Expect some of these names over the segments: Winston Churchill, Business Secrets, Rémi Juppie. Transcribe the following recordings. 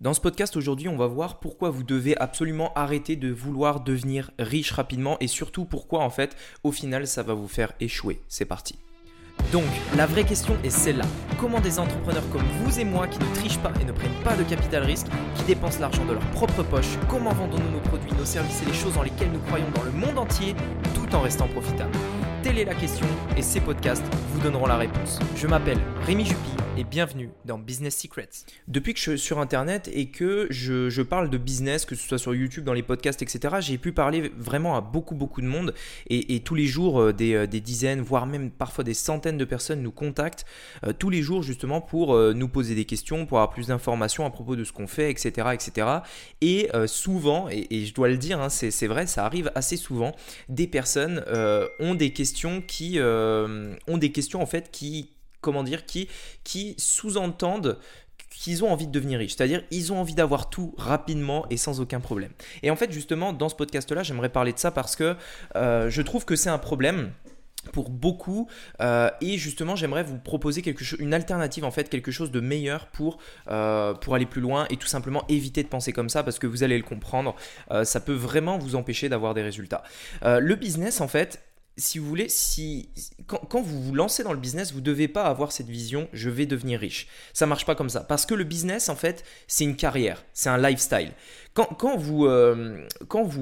Dans ce podcast aujourd'hui, on va voir pourquoi vous devez absolument arrêter de vouloir devenir riche rapidement et surtout pourquoi en fait, au final, ça va vous faire échouer. C'est parti. Donc, la vraie question est celle-là. Comment des entrepreneurs comme vous et moi qui ne trichent pas et ne prennent pas de capital risque, qui dépensent l'argent de leur propre poche, comment vendons-nous nos produits, nos services et les choses dans lesquelles nous croyons dans le monde entier tout en restant profitables ? Telle est la question et ces podcasts vous donneront la réponse. Je m'appelle Rémi Juppie et bienvenue dans Business Secrets. Depuis que je suis sur internet et que je parle de business, que ce soit sur YouTube, dans les podcasts, etc., j'ai pu parler vraiment à beaucoup de monde et tous les jours des dizaines, voire même parfois des centaines de personnes nous contactent tous les jours justement pour nous poser des questions, pour avoir plus d'informations à propos de ce qu'on fait, etc. Et souvent, et je dois le dire, hein, c'est vrai, ça arrive assez souvent, des personnes ont des questions qui sous-entendent qu'ils ont envie de devenir riches, c'est-à-dire ils ont envie d'avoir tout rapidement et sans aucun problème. Et en fait, justement, dans ce podcast-là, j'aimerais parler de ça parce que je trouve que c'est un problème pour beaucoup et justement j'aimerais vous proposer une alternative, en fait quelque chose de meilleur pour aller plus loin et tout simplement éviter de penser comme ça, parce que vous allez le comprendre, ça peut vraiment vous empêcher d'avoir des résultats. Le business, en fait, si vous voulez, quand vous vous lancez dans le business, vous ne devez pas avoir cette vision « je vais devenir riche ». Ça ne marche pas comme ça, parce que le business, en fait, c'est une carrière, c'est un lifestyle. Quand vous,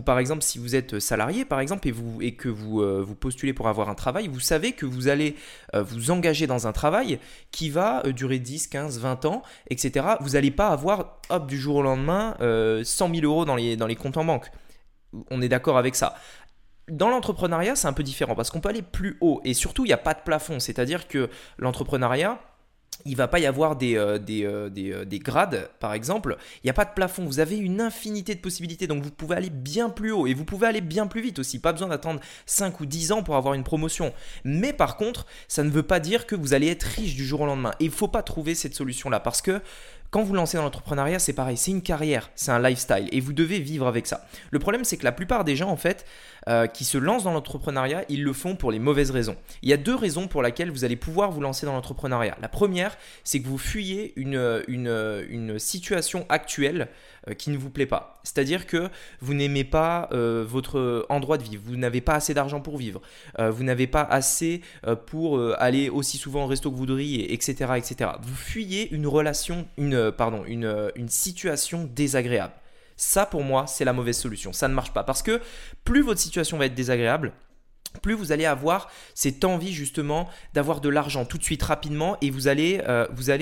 par exemple, si vous êtes salarié, par exemple, et que vous postulez pour avoir un travail, vous savez que vous allez vous engager dans un travail qui va durer 10, 15, 20 ans, etc. Vous n'allez pas avoir, hop, du jour au lendemain, 100 000 euros dans les comptes en banque. On est d'accord avec ça. Dans l'entrepreneuriat, c'est un peu différent parce qu'on peut aller plus haut et surtout, il n'y a pas de plafond. C'est-à-dire que l'entrepreneuriat, il ne va pas y avoir des grades, par exemple. Il n'y a pas de plafond. Vous avez une infinité de possibilités. Donc, vous pouvez aller bien plus haut et vous pouvez aller bien plus vite aussi. Pas besoin d'attendre 5 ou 10 ans pour avoir une promotion. Mais par contre, ça ne veut pas dire que vous allez être riche du jour au lendemain. Et il ne faut pas trouver cette solution-là parce que quand vous lancez dans l'entrepreneuriat, c'est pareil, c'est une carrière, c'est un lifestyle et vous devez vivre avec ça. Le problème, c'est que la plupart des gens, en fait, qui se lancent dans l'entrepreneuriat, ils le font pour les mauvaises raisons. Il y a 2 raisons pour lesquelles vous allez pouvoir vous lancer dans l'entrepreneuriat. La première, c'est que vous fuyez une situation actuelle qui ne vous plaît pas. C'est-à-dire que vous n'aimez pas votre endroit de vie, vous n'avez pas assez d'argent pour vivre, vous n'avez pas assez pour aller aussi souvent au resto que vous voudriez, etc. Vous fuyez une relation, une situation désagréable. Ça, pour moi, c'est la mauvaise solution. Ça ne marche pas parce que plus votre situation va être désagréable, plus vous allez avoir cette envie justement d'avoir de l'argent tout de suite rapidement et vous allez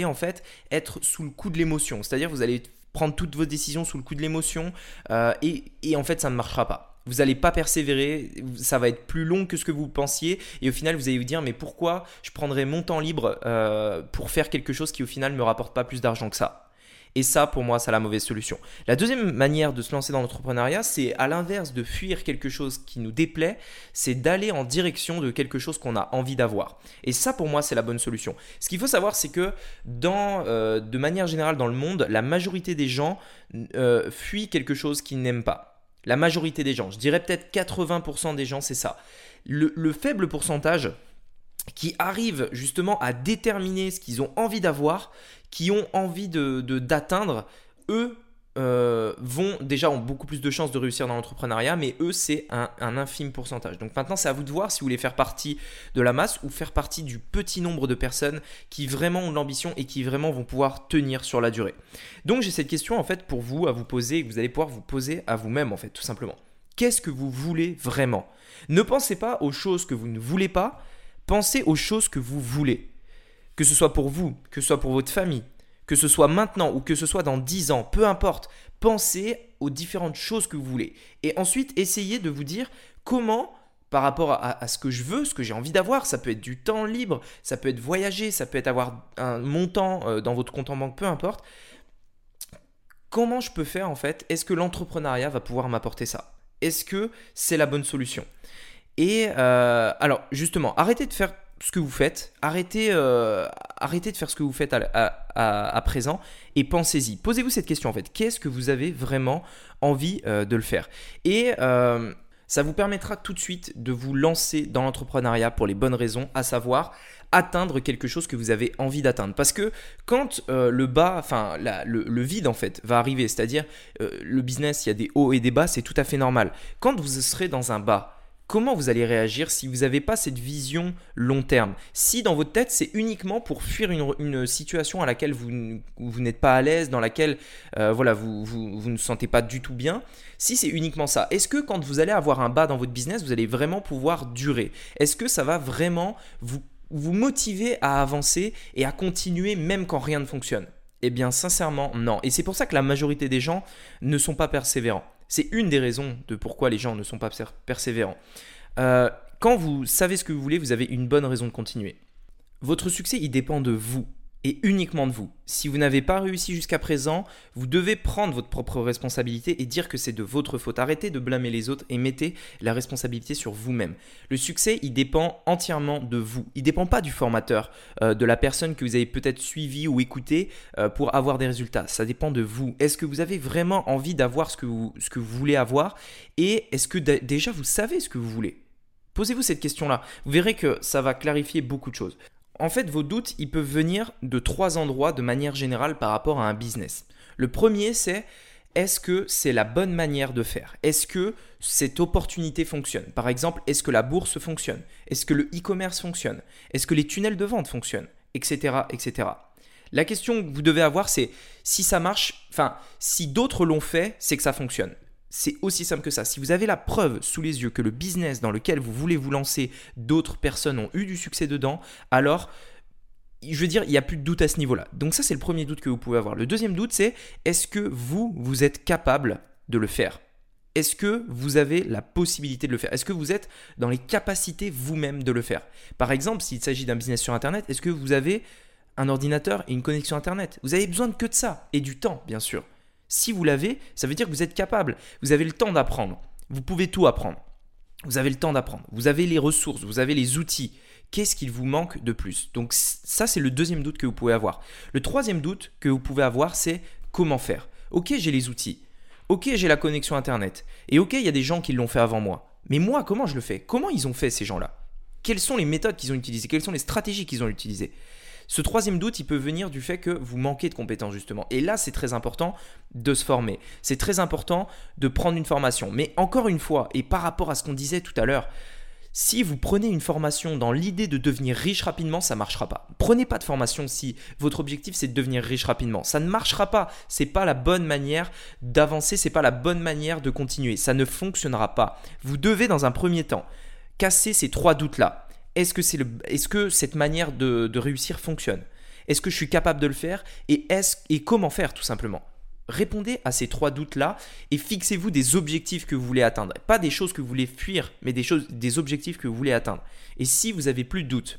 en fait être sous le coup de l'émotion. C'est-à-dire vous allez prendre toutes vos décisions sous le coup de l'émotion et en fait, ça ne marchera pas. Vous n'allez pas persévérer, ça va être plus long que ce que vous pensiez et au final, vous allez vous dire « mais pourquoi je prendrais mon temps libre pour faire quelque chose qui au final ne me rapporte pas plus d'argent que ça ?» Et ça, pour moi, c'est la mauvaise solution. La deuxième manière de se lancer dans l'entrepreneuriat, c'est à l'inverse de fuir quelque chose qui nous déplaît, c'est d'aller en direction de quelque chose qu'on a envie d'avoir. Et ça, pour moi, c'est la bonne solution. Ce qu'il faut savoir, c'est que de manière générale dans le monde, la majorité des gens fuient quelque chose qu'ils n'aiment pas. La majorité des gens, je dirais peut-être 80% des gens, c'est ça. Le faible pourcentage qui arrive justement à déterminer ce qu'ils ont envie d'avoir, qui ont envie d'atteindre, eux ont beaucoup plus de chances de réussir dans l'entrepreneuriat, mais eux, c'est un infime pourcentage. Donc maintenant, c'est à vous de voir si vous voulez faire partie de la masse ou faire partie du petit nombre de personnes qui vraiment ont de l'ambition et qui vraiment vont pouvoir tenir sur la durée. Donc j'ai cette question en fait pour vous à vous poser et que vous allez pouvoir vous poser à vous-même en fait, tout simplement. Qu'est-ce que vous voulez vraiment ? Ne pensez pas aux choses que vous ne voulez pas, pensez aux choses que vous voulez. Que ce soit pour vous, que ce soit pour votre famille, que ce soit maintenant ou que ce soit dans 10 ans, peu importe, pensez aux différentes choses que vous voulez. Et ensuite, essayez de vous dire comment, par rapport à ce que je veux, ce que j'ai envie d'avoir, ça peut être du temps libre, ça peut être voyager, ça peut être avoir un montant dans votre compte en banque, peu importe. Comment je peux faire en fait ? Est-ce que l'entrepreneuriat va pouvoir m'apporter ça ? Est-ce que c'est la bonne solution ? Et alors justement, arrêtez de faire ce que vous faites, arrêtez de faire ce que vous faites à présent et pensez-y. Posez-vous cette question en fait, qu'est-ce que vous avez vraiment envie de le faire ? Et Ça vous permettra tout de suite de vous lancer dans l'entrepreneuriat pour les bonnes raisons, à savoir atteindre quelque chose que vous avez envie d'atteindre. Parce que quand le vide en fait va arriver, c'est-à-dire le business, il y a des hauts et des bas, c'est tout à fait normal. Quand vous serez dans un bas, comment vous allez réagir si vous n'avez pas cette vision long terme? Si dans votre tête, c'est uniquement pour fuir une situation à laquelle vous n'êtes pas à l'aise, dans laquelle vous ne sentez pas du tout bien, si c'est uniquement ça, est-ce que quand vous allez avoir un bas dans votre business, vous allez vraiment pouvoir durer? Est-ce que ça va vraiment vous motiver à avancer et à continuer même quand rien ne fonctionne? Eh bien, sincèrement, non. Et c'est pour ça que la majorité des gens ne sont pas persévérants. C'est une des raisons de pourquoi les gens ne sont pas persévérants. Quand vous savez ce que vous voulez, vous avez une bonne raison de continuer. Votre succès, il dépend de vous et uniquement de vous. Si vous n'avez pas réussi jusqu'à présent, vous devez prendre votre propre responsabilité et dire que c'est de votre faute. Arrêtez de blâmer les autres et mettez la responsabilité sur vous-même. Le succès, il dépend entièrement de vous. Il ne dépend pas du formateur, de la personne que vous avez peut-être suivie ou écoutée pour avoir des résultats. Ça dépend de vous. Est-ce que vous avez vraiment envie d'avoir ce que vous voulez avoir et est-ce que déjà vous savez ce que vous voulez? Posez-vous cette question-là. Vous verrez que ça va clarifier beaucoup de choses. En fait, vos doutes, ils peuvent venir de trois endroits de manière générale par rapport à un business. Le premier, c'est est-ce que c'est la bonne manière de faire? Est-ce que cette opportunité fonctionne? Par exemple, est-ce que la bourse fonctionne? Est-ce que le e-commerce fonctionne? Est-ce que les tunnels de vente fonctionnent? Etc. La question que vous devez avoir, c'est si ça marche, si d'autres l'ont fait, c'est que ça fonctionne. C'est aussi simple que ça. Si vous avez la preuve sous les yeux que le business dans lequel vous voulez vous lancer, d'autres personnes ont eu du succès dedans, alors, je veux dire, il n'y a plus de doute à ce niveau-là. Donc ça, c'est le premier doute que vous pouvez avoir. Le deuxième doute, c'est est-ce que vous êtes capable de le faire? Est-ce que vous avez la possibilité de le faire? Est-ce que vous êtes dans les capacités vous-même de le faire? Par exemple, s'il s'agit d'un business sur Internet, est-ce que vous avez un ordinateur et une connexion Internet? Vous avez besoin que de ça et du temps, bien sûr. Si vous l'avez, ça veut dire que vous êtes capable, vous avez le temps d'apprendre, vous pouvez tout apprendre, vous avez le temps d'apprendre, vous avez les ressources, vous avez les outils. Qu'est-ce qu'il vous manque de plus? Donc ça, c'est le deuxième doute que vous pouvez avoir. Le troisième doute que vous pouvez avoir, c'est comment faire? Ok, j'ai les outils, ok, j'ai la connexion Internet et ok, il y a des gens qui l'ont fait avant moi. Mais moi, comment je le fais? Comment ils ont fait ces gens-là? Quelles sont les méthodes qu'ils ont utilisées? Quelles sont les stratégies qu'ils ont utilisées? Ce troisième doute, il peut venir du fait que vous manquez de compétences justement. Et là, c'est très important de se former. C'est très important de prendre une formation. Mais encore une fois, et par rapport à ce qu'on disait tout à l'heure, si vous prenez une formation dans l'idée de devenir riche rapidement, ça ne marchera pas. Prenez pas de formation si votre objectif, c'est de devenir riche rapidement. Ça ne marchera pas. Ce n'est pas la bonne manière d'avancer. Ce n'est pas la bonne manière de continuer. Ça ne fonctionnera pas. Vous devez, dans un premier temps, casser ces trois doutes-là. Est-ce que cette manière de réussir fonctionne? Est-ce que je suis capable de le faire? Et comment faire tout simplement? Répondez à ces trois doutes-là et fixez-vous des objectifs que vous voulez atteindre. Pas des choses que vous voulez fuir, mais des objectifs que vous voulez atteindre. Et si vous n'avez plus de doutes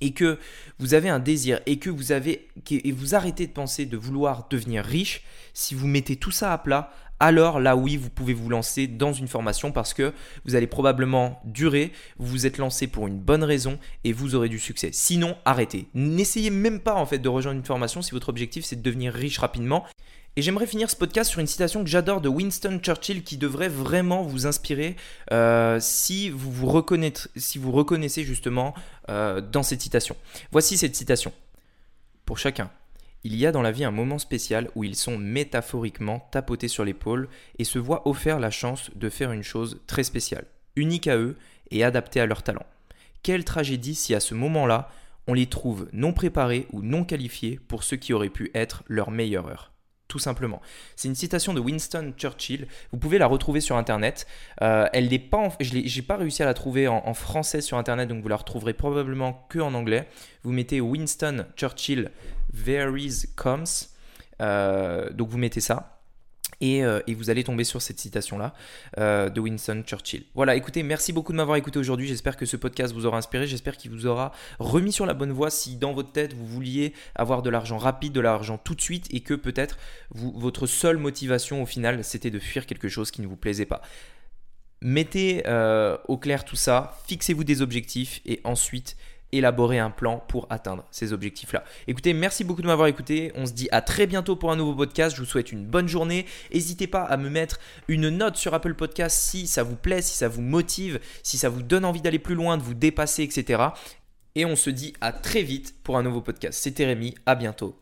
et que vous avez un désir et que vous arrêtez de penser de vouloir devenir riche, si vous mettez tout ça à plat, alors là oui, vous pouvez vous lancer dans une formation parce que vous allez probablement durer, vous vous êtes lancé pour une bonne raison et vous aurez du succès. Sinon, arrêtez. N'essayez même pas en fait de rejoindre une formation si votre objectif c'est de devenir riche rapidement. Et j'aimerais finir ce podcast sur une citation que j'adore de Winston Churchill qui devrait vraiment vous inspirer si vous reconnaissez justement dans cette citation. Voici cette citation. Pour chacun. Il y a dans la vie un moment spécial où ils sont métaphoriquement tapotés sur l'épaule et se voient offert la chance de faire une chose très spéciale, unique à eux et adaptée à leur talent. Quelle tragédie si à ce moment-là, on les trouve non préparés ou non qualifiés pour ce qui aurait pu être leur meilleure heure. Tout simplement. C'est une citation de Winston Churchill. Vous pouvez la retrouver sur Internet. J'ai pas réussi à la trouver en français sur Internet, donc vous la retrouverez probablement que en anglais. Vous mettez Winston Churchill, There is comes. Donc vous mettez ça. Et vous allez tomber sur cette citation-là de Winston Churchill. Voilà, écoutez, merci beaucoup de m'avoir écouté aujourd'hui. J'espère que ce podcast vous aura inspiré. J'espère qu'il vous aura remis sur la bonne voie si dans votre tête, vous vouliez avoir de l'argent rapide, de l'argent tout de suite et que peut-être votre seule motivation au final, c'était de fuir quelque chose qui ne vous plaisait pas. Mettez au clair tout ça, fixez-vous des objectifs et ensuite, élaborer un plan pour atteindre ces objectifs-là. Écoutez, merci beaucoup de m'avoir écouté. On se dit à très bientôt pour un nouveau podcast. Je vous souhaite une bonne journée. N'hésitez pas à me mettre une note sur Apple Podcast si ça vous plaît, si ça vous motive, si ça vous donne envie d'aller plus loin, de vous dépasser, etc. Et on se dit à très vite pour un nouveau podcast. C'était Rémi, à bientôt.